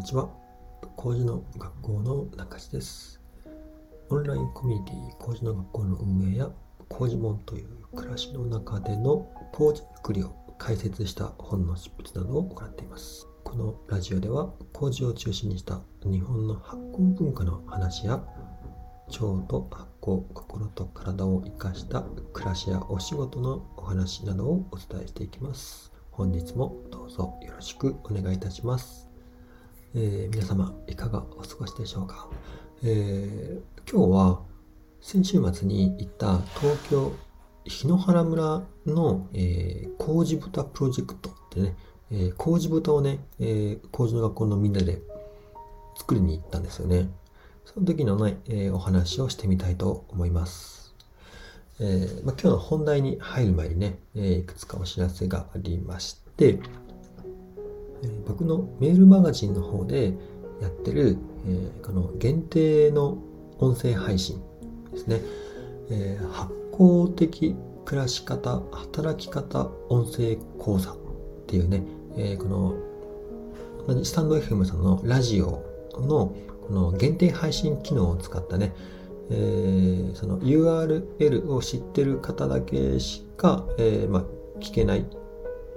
にちは。高次の学校の中地です。オンラインコミュニティ高次の学校の運営や高次門という暮らしの中での高次作りを解説した本の執筆などを行っています。このラジオでは高次を中心にした日本の発酵文化の話や腸と発酵、心と体を生かした暮らしやお仕事のお話などをお伝えしていきます。本日もどうぞよろしくお願いいたします。皆様いかがお過ごしでしょうか。今日は先週末に行った東京檜原村の、麹豚プロジェクトってね、麹豚をね、麹の学校のみんなで作りに行ったんですよね。その時のね、お話をしてみたいと思います。今日の本題に入る前にね、いくつかお知らせがありまして、僕のメールマガジンの方でやってる、この限定の音声配信ですね、発酵的暮らし方働き方音声講座っていうね、このスタンド FM さんのラジオのこの限定配信機能を使ったね、その URL を知ってる方だけしか、聞けない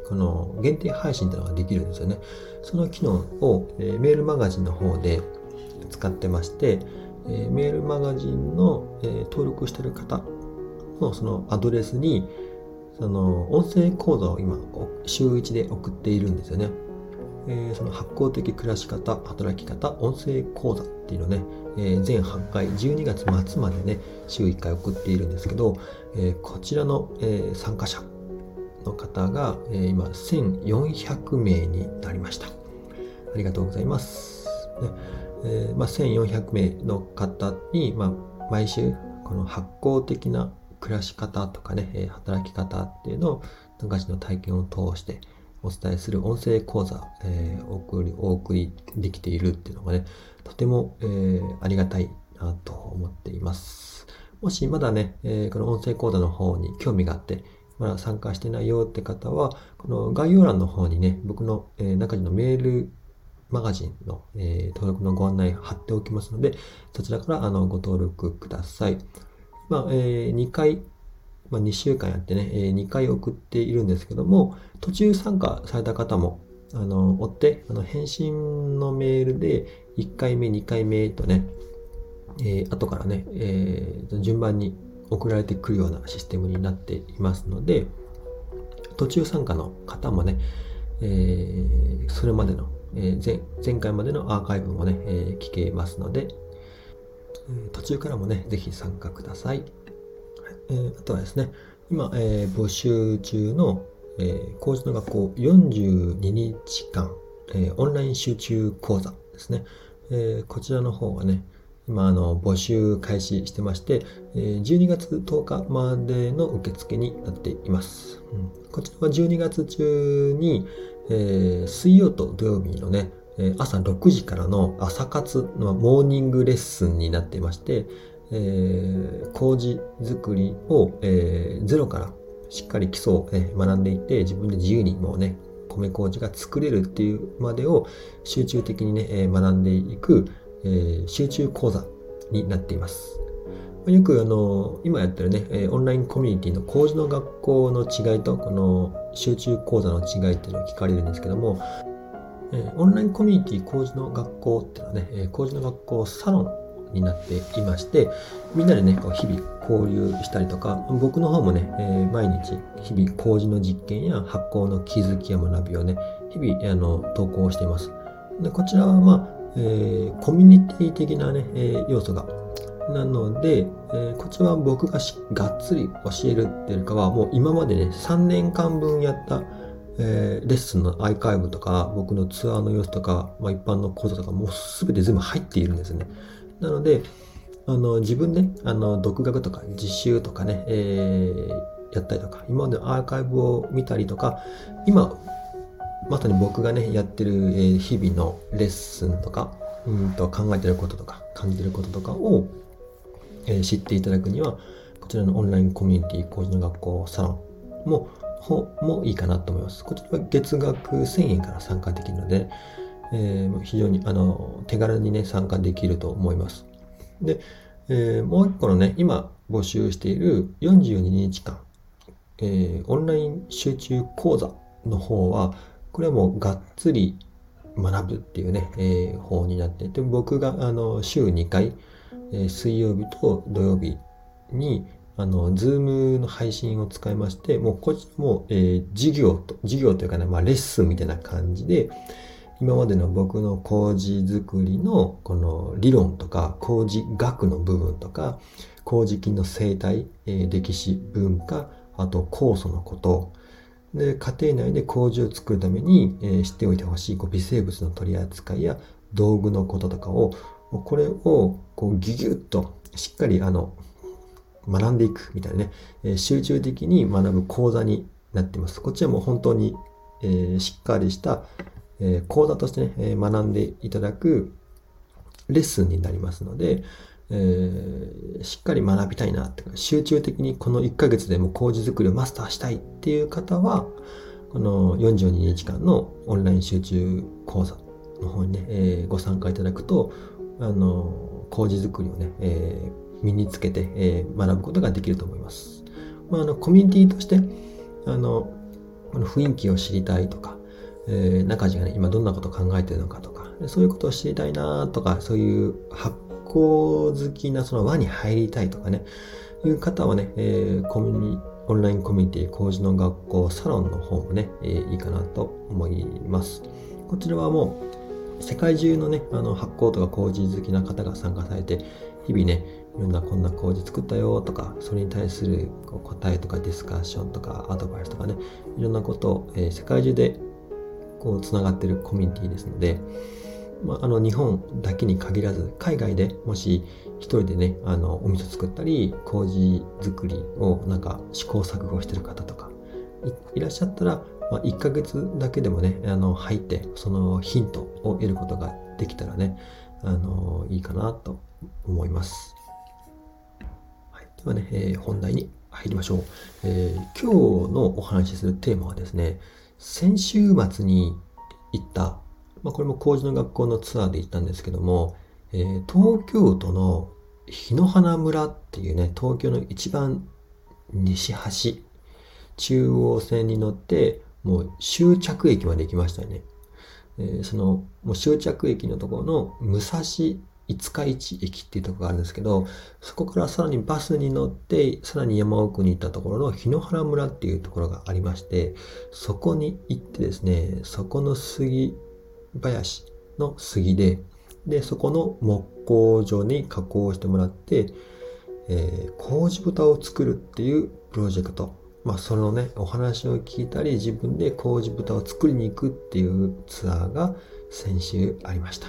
この限定配信というのができるんですよね。その機能を、メールマガジンの方で使ってまして、メールマガジンの、登録している方のそのアドレスにその音声講座を今週1で送っているんですよね。その発酵的暮らし方働き方音声講座っていうのをね、全8回12月末までね週1回送っているんですけど、こちらの、参加者の方が、今1400名になりました。ありがとうございます、1400名の方に、毎週この発酵的な暮らし方とかね、働き方っていうのを中地の体験を通してお伝えする音声講座を、お送りできているっていうのがね、とても、ありがたいなと思っています。もしまだね、この音声講座の方に興味があってまだ参加してないよって方は、この概要欄の方にね、僕の、中地のメールマガジンの、登録のご案内貼っておきますので、そちらからご登録ください。2回、2週間やってね、2回送っているんですけども、途中参加された方も、追って、返信のメールで1回目、2回目とね、後からね、順番に送られてくるようなシステムになっていますので、途中参加の方もね、それまでの、前回までのアーカイブもね、聞けますので、途中からもねぜひ参加ください。あとはですね、今、募集中の高次の学校42日間、オンライン集中講座ですね、こちらの方はね今募集開始してまして、12月10日までの受付になっています。こちらは12月中に、水曜と土曜日のね、朝6時からの朝活のモーニングレッスンになっていまして、麹作りを、ゼロからしっかり基礎を、学んでいて、自分で自由にもうね、米麹が作れるっていうまでを集中的にね、学んでいく集中講座になっています。よく今やってるね、オンラインコミュニティの麹の学校の違いとこの集中講座の違いっていうのを聞かれるんですけども、オンラインコミュニティ麹の学校っていうのはね、麹の学校サロンになっていまして、みんなでね、日々交流したりとか、僕の方もね、毎日日々麹の実験や発酵の気づきや学びをね、日々投稿しています。でこちらはコミュニティ的なね、要素がなので、こちらは僕ががっつり教えるっていうよりかはもう今までね3年間分やった、レッスンのアーカイブとか僕のツアーの様子とか、一般の講座とかもう全て全部入っているんですね。なので自分で、独学とか実習とかね、やったりとか今までのアーカイブを見たりとか今まさに僕がねやってる日々のレッスンとか考えてることとか感じてることとかを知っていただくにはこちらのオンラインコミュニティ麹の学校サロンもいいかなと思います。こちらは月額1000円から参加できるので、非常に手軽にね参加できると思います。で、もう一個のね今募集している42日間、オンライン集中講座の方はこれはもうがっつり学ぶっていうね、方になっていて、僕が週2回、水曜日と土曜日にZoom の配信を使いまして、もうこちらも、授業というかね、まあレッスンみたいな感じで、今までの僕の工事作りのこの理論とか工事学の部分とか、工事金の生態、歴史、文化、あと酵素のこと、で家庭内で工事を作るために、知っておいてほしい微生物の取り扱いや道具のこととかを、これをこうギュギュッとしっかり学んでいくみたいなね、集中的に学ぶ講座になっています。こっちはもう本当に、しっかりした、講座としてね、学んでいただくレッスンになりますので、しっかり学びたいなって、集中的にこの1ヶ月でも工事作りをマスターしたいっていう方は、この42日間のオンライン集中講座の方にね、ご参加いただくと、工事作りをね、身につけて、学ぶことができると思います。まあ、コミュニティとして、この雰囲気を知りたいとか、中地がね、今どんなことを考えているのかとか、そういうことを知りたいなとか、そういう発酵好きなその輪に入りたいとかね、いう方はね、オンラインコミュニティ、工事の学校、サロンの方もね、いいかなと思います。こちらはもう、世界中のね、発酵とか工事好きな方が参加されて、日々ね、いろんなこんな工事作ったよとか、それに対する答えとかディスカッションとかアドバイスとかね、いろんなことを、世界中でこうつながっているコミュニティですので、まあ、日本だけに限らず海外でもし一人でねお味噌作ったり工事作りをなんか試行錯誤してる方とか いらっしゃったら、まあ、1ヶ月だけでもね入ってそのヒントを得ることができたらねいいかなと思います。ではね、本題に入りましょう。今日のお話しするテーマはですね、先週末に行った、まあ、これも工事の学校のツアーで行ったんですけども、東京都の檜原村っていうね、東京の一番西端、中央線に乗って、もう終着駅まで行きましたよね。そのもう終着駅のところの武蔵五日市駅っていうところがあるんですけど、そこからさらにバスに乗ってさらに山奥に行ったところの檜原村っていうところがありまして、そこに行ってですね、そこの杉林の杉でそこの木工所に加工してもらって、麹豚を作るっていうプロジェクト、まあそのねお話を聞いたり自分で麹豚を作りに行くっていうツアーが先週ありました。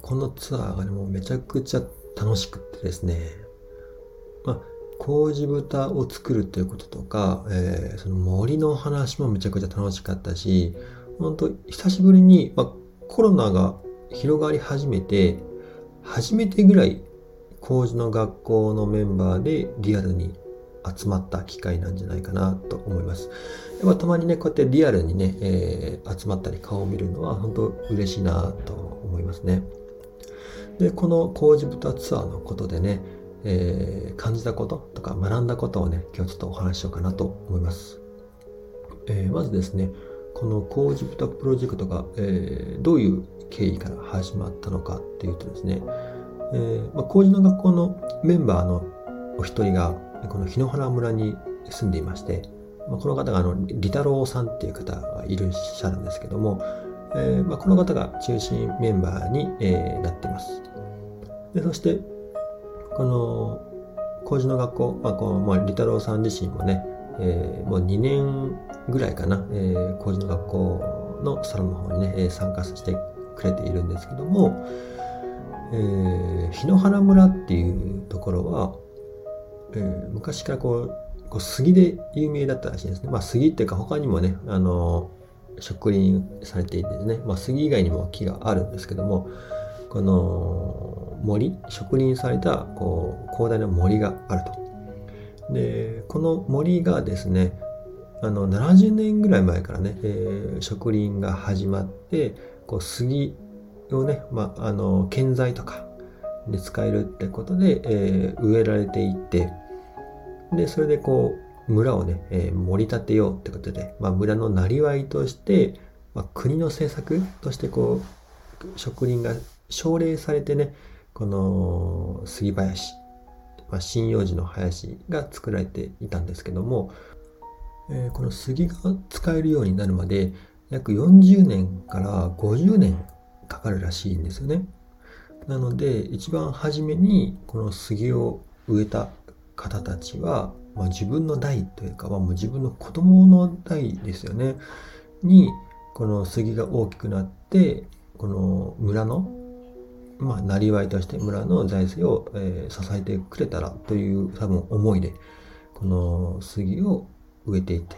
このツアーが、ね、もうめちゃくちゃ楽しくってですね、まあ、麹豚を作るということとか、その森の話もめちゃくちゃ楽しかったし、本当久しぶりに、まあ、コロナが広がり始めて、初めてぐらい工事の学校のメンバーでリアルに集まった機会なんじゃないかなと思います。やっぱたまにね、こうやってリアルにね、集まったり顔を見るのは本当嬉しいなと思いますね。で、この麹豚ツアーのことでね、感じたこととか学んだことをね、今日ちょっとお話ししようかなと思います。まずですね、この麹豚プロジェクトが、どういう経緯から始まったのかっていうとですね、まあ、麹の学校のメンバーのお一人がこの檜原村に住んでいまして、まあ、この方が利太郎さんっていう方がいらっしゃるんですけども、まあ、この方が中心メンバーに、なっています。で、そして、この、麹の学校、まあ、利太郎さん自身もね、もう2年ぐらいかな、麹の学校のサロンの方にね、参加してくれているんですけども、檜原村っていうところは、昔からこう杉で有名だったらしいんですね。まあ、杉っていうか他にもね、植林されていてですね、まあ、杉以外にも木があるんですけども、この森、植林されたこう広大な森があると。で、この森がですね、70年ぐらい前からね、植林が始まってこう杉をね、建材とかで使えるってことで、植えられていって、でそれでこう村をね、盛り立てようってことで、村のなりわいとして、国の政策としてこう植林が奨励されてね、この杉林、針葉樹の林が作られていたんですけども、この杉が使えるようになるまで約40年から50年かかるらしいんですよね。なので一番初めにこの杉を植えた方たちは、自分の代というか、もう自分の子供の代ですよねにこの杉が大きくなって、この村のなりわいとして村の財政を、支えてくれたらという多分思いでこの杉を植えていて、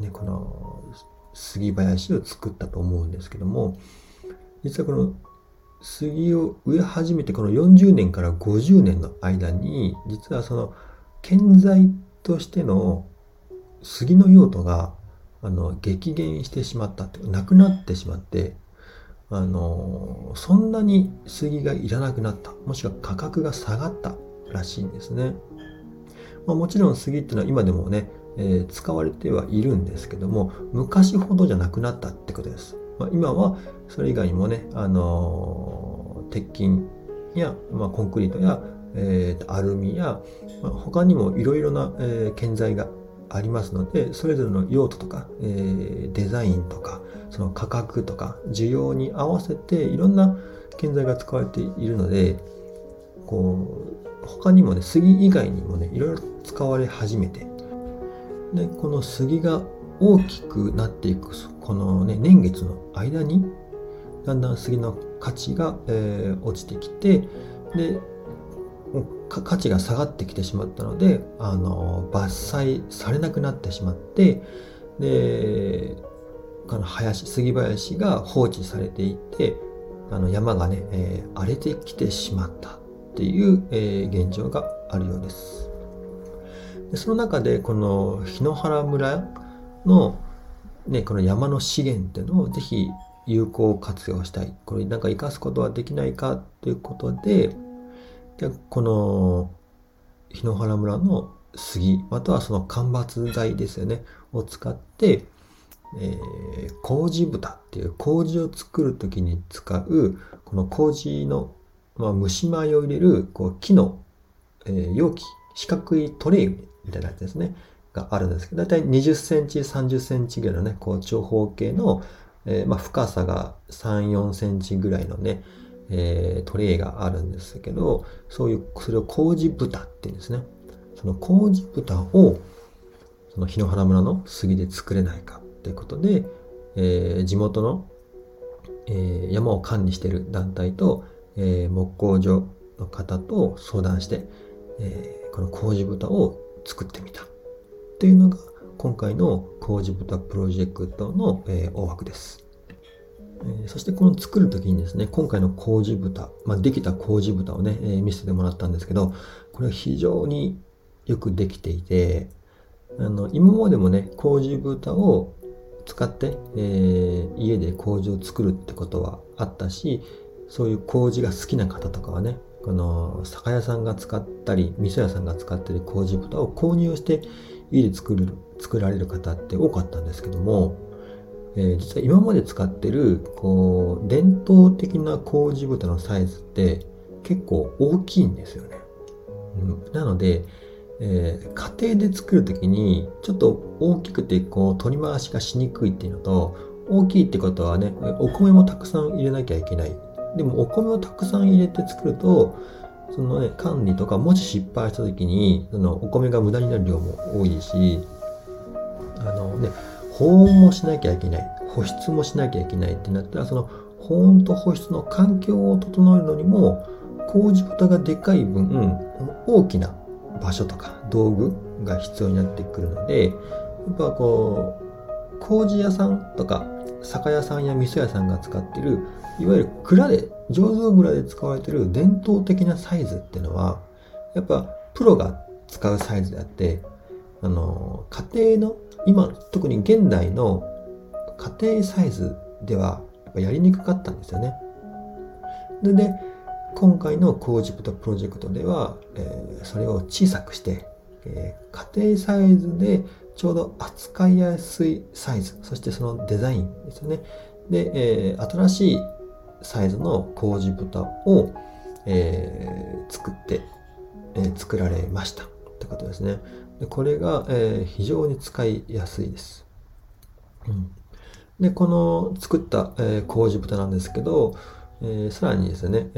ね、この杉林を作ったと思うんですけども、実はこの杉を植え始めてこの40年から50年の間に、実はその建材としての杉の用途が激減してしまったというか、なくなってしまって、そんなに杉がいらなくなった、もしくは価格が下がったらしいんですね。もちろん杉っていうのは今でもね、使われてはいるんですけども、昔ほどじゃなくなったってことです。今はそれ以外にもね、鉄筋や、コンクリートや、アルミや、他にもいろいろな、建材がありますので、それぞれの用途とか、デザインとか、その価格とか需要に合わせていろんな建材が使われているので、こう他にもね、杉以外にもね、いろいろ使われ始めて、でこの杉が大きくなっていくこの、ね、年月の間にだんだん杉の価値が、落ちてきて、で価値が下がってきてしまったので、伐採されなくなってしまって、でこの杉林が放置されていて、山がね、荒れてきてしまったっていう、現状があるようです。でその中でこの檜原村の、ね、この山の資源っていうのをぜひ有効活用したい、これなんか生かすことはできないかということで、この檜原村の杉またはその間伐材ですよねを使って、麹蓋っていう麹を作るときに使うこの麹の、蒸し米を入れるこう木の、容器、四角いトレイみたいなやつですねがあるんですけど、だいたい20センチ30センチぐらいのね、こう長方形の、深さが3、4センチぐらいのね、トレイがあるんですけど、それを麹蓋っていうんですね。その麹蓋をその檜原村の杉で作れないかということで、地元の、山を管理している団体と、木工所の方と相談して、この麹蓋を作ってみたというのが今回の麹蓋プロジェクトの、大枠です。そしてこの作る時にですね、今回の麹蓋、できた麹蓋をね、見せてもらったんですけど、これは非常によくできていて、今までもね、麹蓋を使って、家で麹を作るってことはあったし、そういう麹が好きな方とかはね、この酒屋さんが使ったり味噌屋さんが使っている麹蓋を購入して家で作られる方って多かったんですけども、実は今まで使ってるこう伝統的な麹蓋のサイズって結構大きいんですよね。なので、家庭で作るときにちょっと大きくてこう取り回しがしにくいっていうのと、大きいってことはね、お米もたくさん入れなきゃいけない。でもお米をたくさん入れて作ると、そのね、管理とかもし失敗したときにそのお米が無駄になる量も多いし、保温もしなきゃいけない、保湿もしなきゃいけないってなったら、その保温と保湿の環境を整えるのにも、麹蓋がでかい分、大きな場所とか道具が必要になってくるので、やっぱこう麹屋さんとか酒屋さんや味噌屋さんが使っている、いわゆる蔵で、醸造蔵で使われている伝統的なサイズっていうのは、やっぱプロが使うサイズであって、家庭の今特に現代の家庭サイズではやりにくかったんですよね。で今回の工事プロジェクトでは、それを小さくして、家庭サイズでちょうど扱いやすいサイズ、そしてそのデザインですよね。で、新しいサイズの麹豚を、作られましたってことですね。でこれが、非常に使いやすいです。でこの作った、麹豚なんですけど、さらにですね、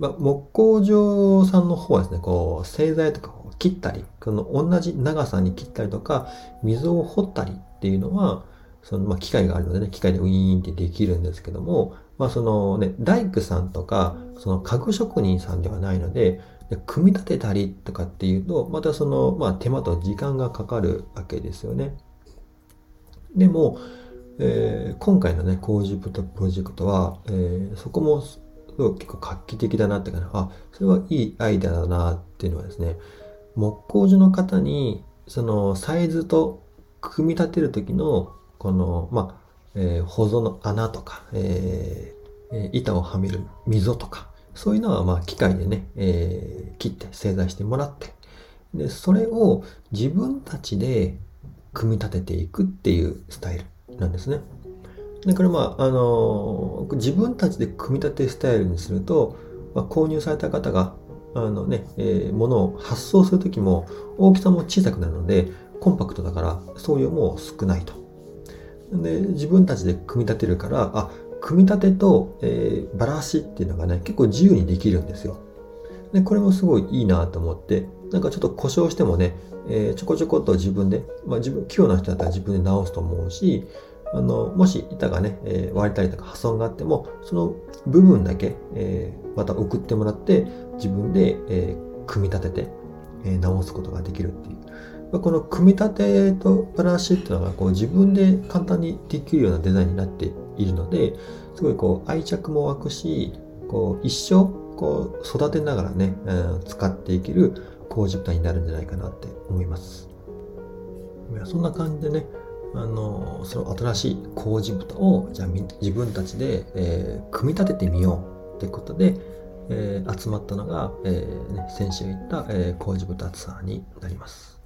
木工場さんの方はですね、こう製材とかを切ったり、この同じ長さに切ったりとか、溝を掘ったりっていうのは、その機械があるのでね、機械でウィーンってできるんですけども、そのね、大工さんとか、その家具職人さんではないので、組み立てたりとかっていうと、またその、手間と時間がかかるわけですよね。でも、今回のね、麹豚プロジェクトは、そこもすごい結構画期的だなってかな、それはいいアイデアだなっていうのはですね、木工所の方に、そのサイズと組み立てる時の、この、保存の穴とか、板をはめる溝とか、そういうのは機械でね、切って製材してもらって、で、それを自分たちで組み立てていくっていうスタイルなんですね。だから自分たちで組み立てスタイルにすると、購入された方が、物を発送するときも大きさも小さくなるので、コンパクトだから送料も少ないと。で自分たちで組み立てるから、組み立てと、バラしっていうのがね、結構自由にできるんですよ。で、これもすごいいいなと思って、なんかちょっと故障してもね、ちょこちょこっと自分で、器用な人だったら自分で直すと思うし、もし板がね、割れたりとか破損があっても、その部分だけ、また送ってもらって、自分で、組み立てて、直すことができるっていう。この組み立てとバラシっていうのがこう自分で簡単にできるようなデザインになっているので、すごいこう愛着も湧くし、こう一生こう育てながらね、使っていける麹豚になるんじゃないかなって思います。そんな感じでね、その新しい麹豚をじゃあ自分たちで、組み立ててみようってことで、集まったのが、先週言った、麹豚ツアーになります。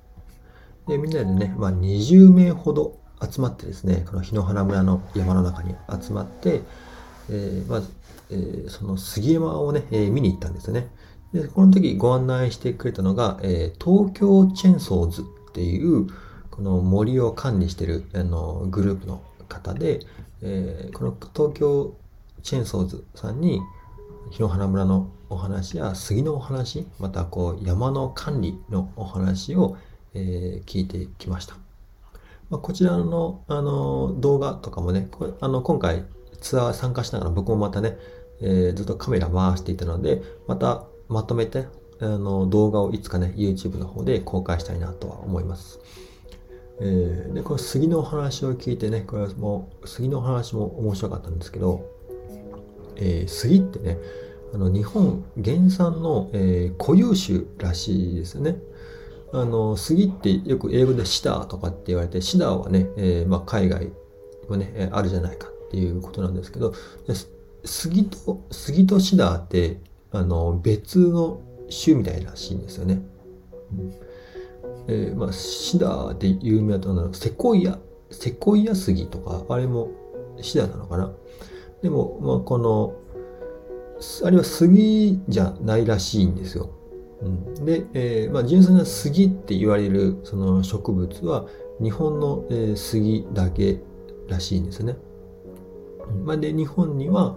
でみんなでね、20名ほど集まってですね、この檜原村の山の中に集まって、その杉山をね、見に行ったんですよね。で、この時ご案内してくれたのが、東京チェンソーズっていう、この森を管理してるグループの方で、この東京チェンソーズさんに、檜原村のお話や杉のお話、またこう山の管理のお話を聞いてきました。こちらの、動画とかもね、今回ツアー参加しながら僕もまたね、ずっとカメラ回していたので、またまとめて動画をいつかね、YouTube の方で公開したいなとは思います。で、この杉の話を聞いてね、これも杉の話も面白かったんですけど、杉ってね、日本原産の、固有種らしいですよね。杉ってよく英語でシダーとかって言われて、シダーはね、海外もね、あるじゃないかっていうことなんですけど、杉とシダーって、別の種みたいらしいんですよね。シダーって有名だったのは、セコイア杉とか、あれもシダーなのかな。でも、あれは杉じゃないらしいんですよ。で、純粋な杉って言われるその植物は日本の、杉だけらしいんですね。で、日本には、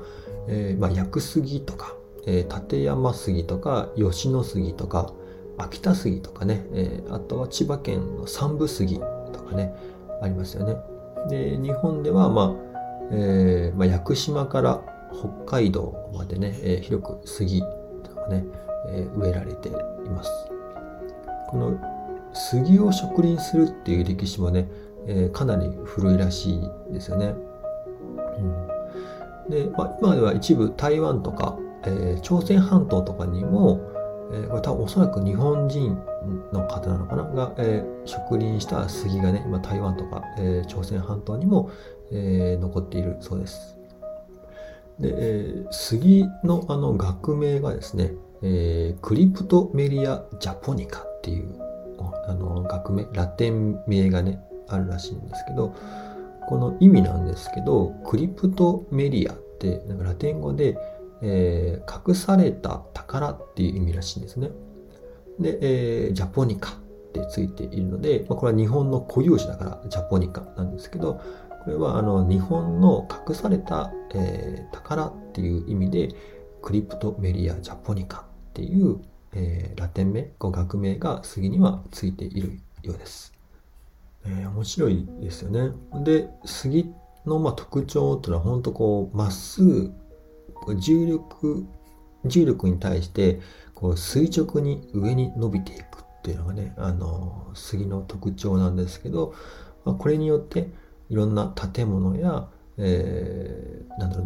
薬杉とか、立山杉とか、吉野杉とか、秋田杉とかね、あとは千葉県の三部杉とかね、ありますよね。で、日本では、屋久島から北海道までね、広く杉とかね、植えられています。この杉を植林するっていう歴史もね、かなり古いらしいですよね。で、今では一部台湾とか、朝鮮半島とかにも、これ多分おそらく日本人の方なのかなが、植林した杉がね、今台湾とか、朝鮮半島にも、残っているそうです。で、杉のあの学名がですね、クリプトメリアジャポニカっていうあの学名、ラテン名がねあるらしいんですけど、この意味なんですけど、クリプトメリアってなんかラテン語で、隠された宝っていう意味らしいんですね。で、ジャポニカってついているので、これは日本の固有種だからジャポニカなんですけど、これはあの日本の隠された、宝っていう意味でクリプトメリアジャポニカっていう、ラテン名、学名が杉にはついているようです。面白いですよね。で、杉の特徴というのは本当こうまっすぐ重力に対してこう垂直に上に伸びていくっていうのがね、杉の特徴なんですけど、これによっていろんな建物や、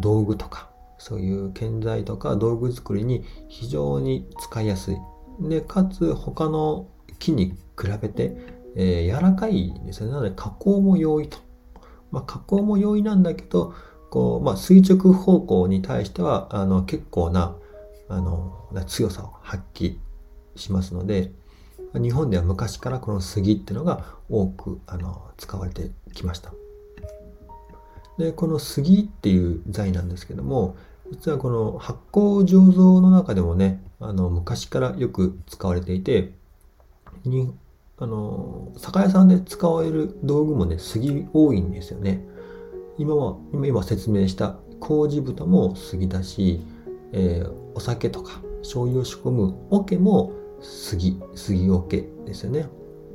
道具とかそういう建材とか道具作りに非常に使いやすい。で、かつ他の木に比べて、柔らかいんですよね。なので加工も容易と。加工も容易なんだけど、垂直方向に対しては結構な強さを発揮しますので、日本では昔からこの杉っていうのが多く使われてきました。で、この杉っていう材なんですけども、実はこの発酵醸造の中でもね、昔からよく使われていて、酒屋さんで使われる道具もね、杉多いんですよね。今説明した麹蓋も杉だし、お酒とか醤油を仕込む桶も杉桶ですよね。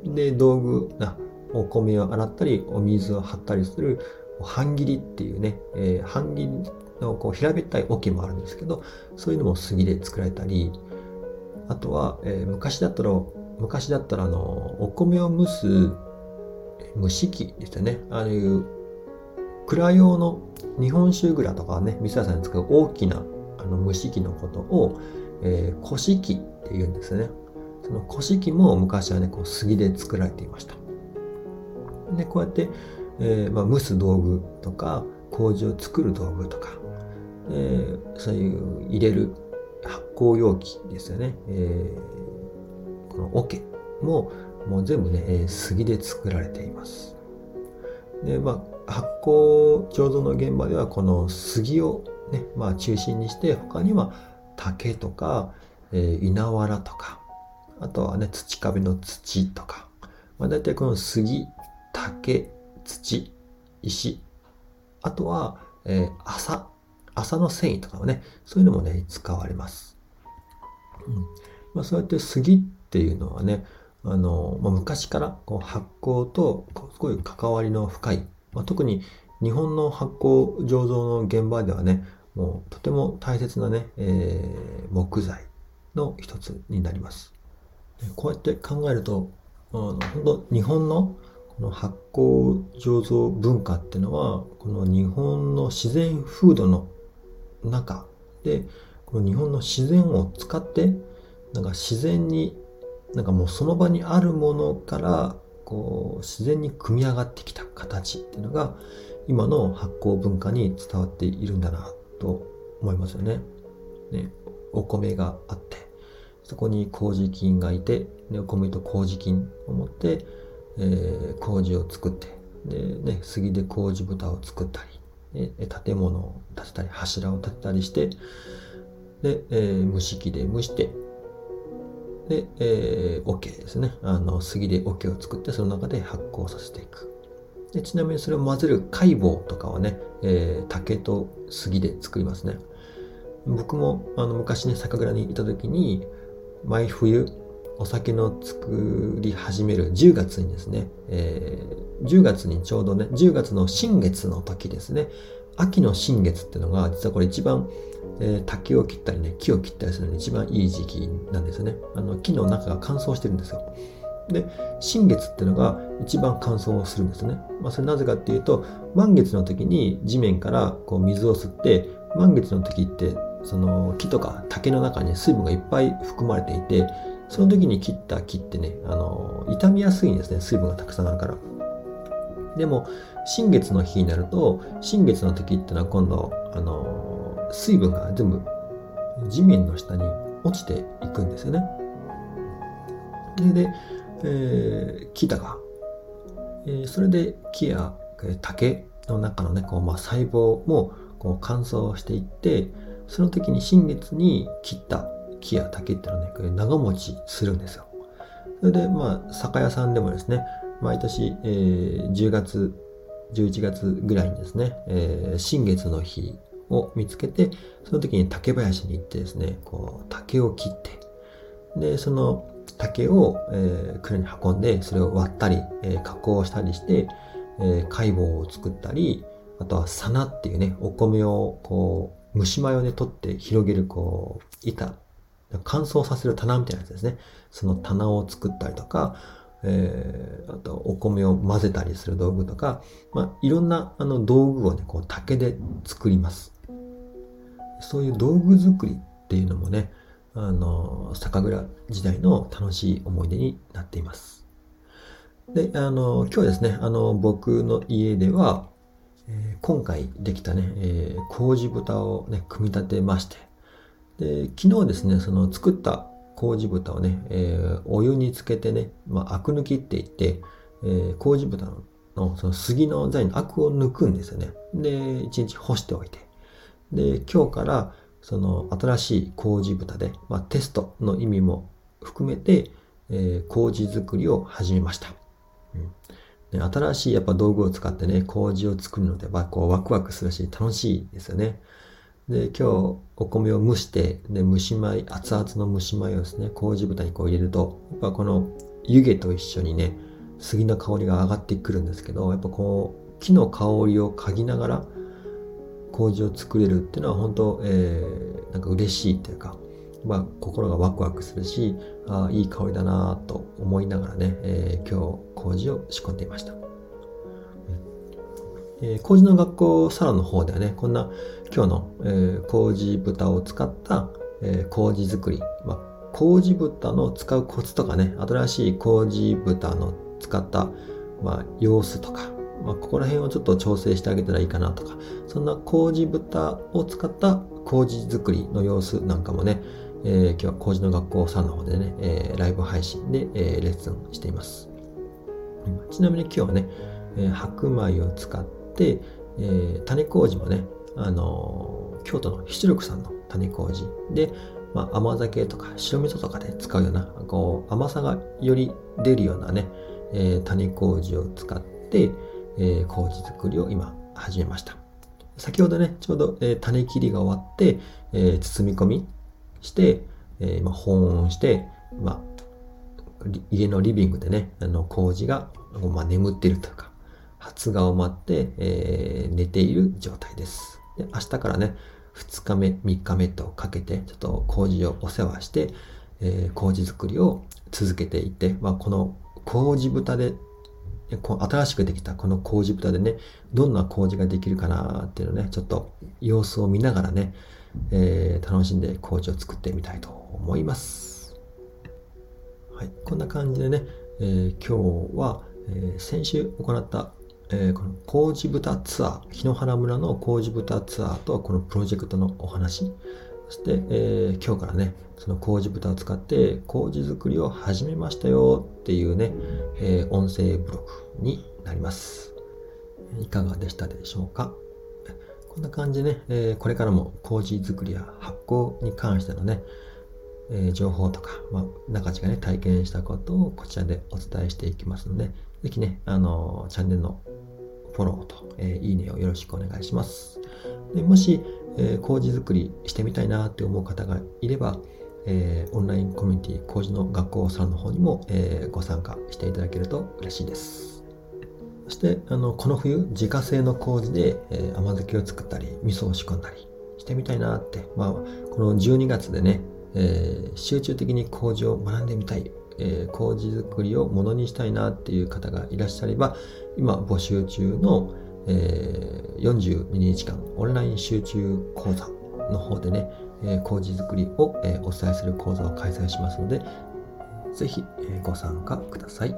で、道具なお米を洗ったりお水を張ったりする半切りっていうね、半切りの平べったい桶もあるんですけど、そういうのも杉で作られたり、あとは、昔だったらお米を蒸す蒸し器ですよね。ああいう蔵用の日本酒蔵とかね、店屋さんに使う大きな蒸し器のことを、古式器って言うんですよね。その古式器も昔はね、杉で作られていました。で、こうやって、蒸す道具とか、麹を作る道具とか、そういう入れる発酵容器ですよね。この桶も、全部ね、杉で作られています。で、発酵醸造の現場ではこの杉を、ね、中心にして、他には竹とか、稲わらとか、あとはね、土壁の土とか、だいたいこの杉、竹、土、石、あとは、麻の繊維とかもね、そういうのもね、使われます。そうやって杉っていうのはね、昔から発酵とすごい関わりの深い、特に日本の発酵醸造の現場ではね、もうとても大切なね、木材の一つになります。こうやって考えると、日本のこの発酵醸造文化っていうのは、この日本の自然風土の中で、この日本の自然を使って、なんか自然に、なんかもうその場にあるものから、自然に組み上がってきた形っていうのが今の発酵文化に伝わっているんだなと思いますよね。ね、お米があって、そこに麹菌がいて、お米と麹菌を持って、麹を作って、で、ね、杉で麹蓋を作ったり、建物を建てたり柱を建てたりして、で、蒸し器で蒸して、で、桶ですね。杉で桶を作って、その中で発酵させていく。で、ちなみにそれを混ぜる解棒とかはね、竹と杉で作りますね。僕も昔ね、酒蔵にいた時に、毎冬お酒の作り始める10月にですね、10月にちょうどね、10月の新月の時ですね、秋の新月っていうのが、実はこれ一番、竹を切ったりね、木を切ったりするのに一番いい時期なんですよね。木の中が乾燥してるんですよ。で、新月っていうのが一番乾燥するんですね。それなぜかっていうと、満月の時に地面から水を吸って、満月の時ってその木とか竹の中に水分がいっぱい含まれていて、その時に切った木ってね、傷みやすいんですね、水分がたくさんあるから。でも新月の日になると、新月の時ってのは今度水分が全部地面の下に落ちていくんですよね。で、木だが、それで木や竹の中のね、こう細胞もこう乾燥していって、その時に新月に切った木や竹ってのはね、これ長持ちするんですよ。それで酒屋さんでもですね、毎年、10月11月ぐらいにですね、新月の日を見つけて、その時に竹林に行ってですね、こう竹を切って、でその竹を、蔵に運んで、それを割ったり、加工したりして、解剖を作ったり、あとはさなっていうね、お米をこう蒸し米をね取って広げるこう板、乾燥させる棚みたいなやつですね。その棚を作ったりとか、あとお米を混ぜたりする道具とか、いろんな道具をねこう竹で作ります。そういう道具作りっていうのもね、酒蔵時代の楽しい思い出になっています。で、今日ですね、僕の家では、今回できたね、麹豚をね組み立てまして、で昨日ですね、その作った麹豚をね、お湯につけてね、アク抜きって言って、麹豚 その杉の材のアクを抜くんですよね。で、1日干しておいて、で今日からその新しい麹豚で、テストの意味も含めて、麹作りを始めました。で新しいやっぱ道具を使ってね、麹を作るのでこうワクワクするし楽しいですよね。で今日お米を蒸して、で蒸し米、熱々の蒸し米をですね麹豚にこう入れると、やっぱこの湯気と一緒にね杉の香りが上がってくるんですけど、やっぱこう木の香りを嗅ぎながら麹を作れるっていうのは本当、なんか嬉しいというか、心がワクワクするし、いい香りだなと思いながらね、今日麹を仕込んでいました。麹の学校サロンの方ではね、こんな今日の、麹豚を使った、麹作り、麹豚の使うコツとかね、新しい麹豚の使った、様子とか、ここら辺をちょっと調整してあげたらいいかなとか、そんな麹豚を使った麹作りの様子なんかもね、今日は麹の学校サロンの方でね、ライブ配信で、レッスンしています。ちなみに今日はね、白米を使ってで、種麹もね、京都の出力さんの種麹で、甘酒とか白味噌とかで使うようなこう甘さがより出るようなね、種麹を使って、麹作りを今始めました。先ほどねちょうど、種切りが終わって、包み込みして、保温して、家のリビングでね麹が、眠っているというか発芽を待って、寝ている状態です。で明日からね2日目3日目とかけてちょっと麹をお世話して、麹作りを続けていって、この麹豚で新しくできたこの麹豚でねどんな麹ができるかなっていうのねちょっと様子を見ながらね、楽しんで麹を作ってみたいと思います。はい、こんな感じでね、今日は、先週行ったこの麹豚ツアー、檜原村の麹豚ツアーとはこのプロジェクトのお話、そして、今日からねその麹豚を使って麹作りを始めましたよっていうね、音声ブログになります。いかがでしたでしょうか。こんな感じでね、これからも麹作りや発酵に関してのね、情報とか、中地がね体験したことをこちらでお伝えしていきますので、ぜひねチャンネルのフォローと、いいねをよろしくお願いします。でもし、麹作りしてみたいなって思う方がいれば、オンラインコミュニティ麹の学校さんの方にも、ご参加していただけると嬉しいです。そしてこの冬自家製の麹で、甘酒を作ったり味噌を仕込んだりしてみたいなって、この12月でね、集中的に麹を学んでみたい。麹作りをものにしたいなっていう方がいらっしゃれば、今募集中の、42日間オンライン集中講座の方でね、麹づくりをお伝えする講座を開催しますので、ぜひご参加ください。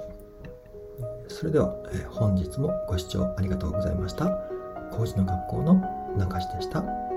それでは本日もご視聴ありがとうございました。麹の学校の中志でした。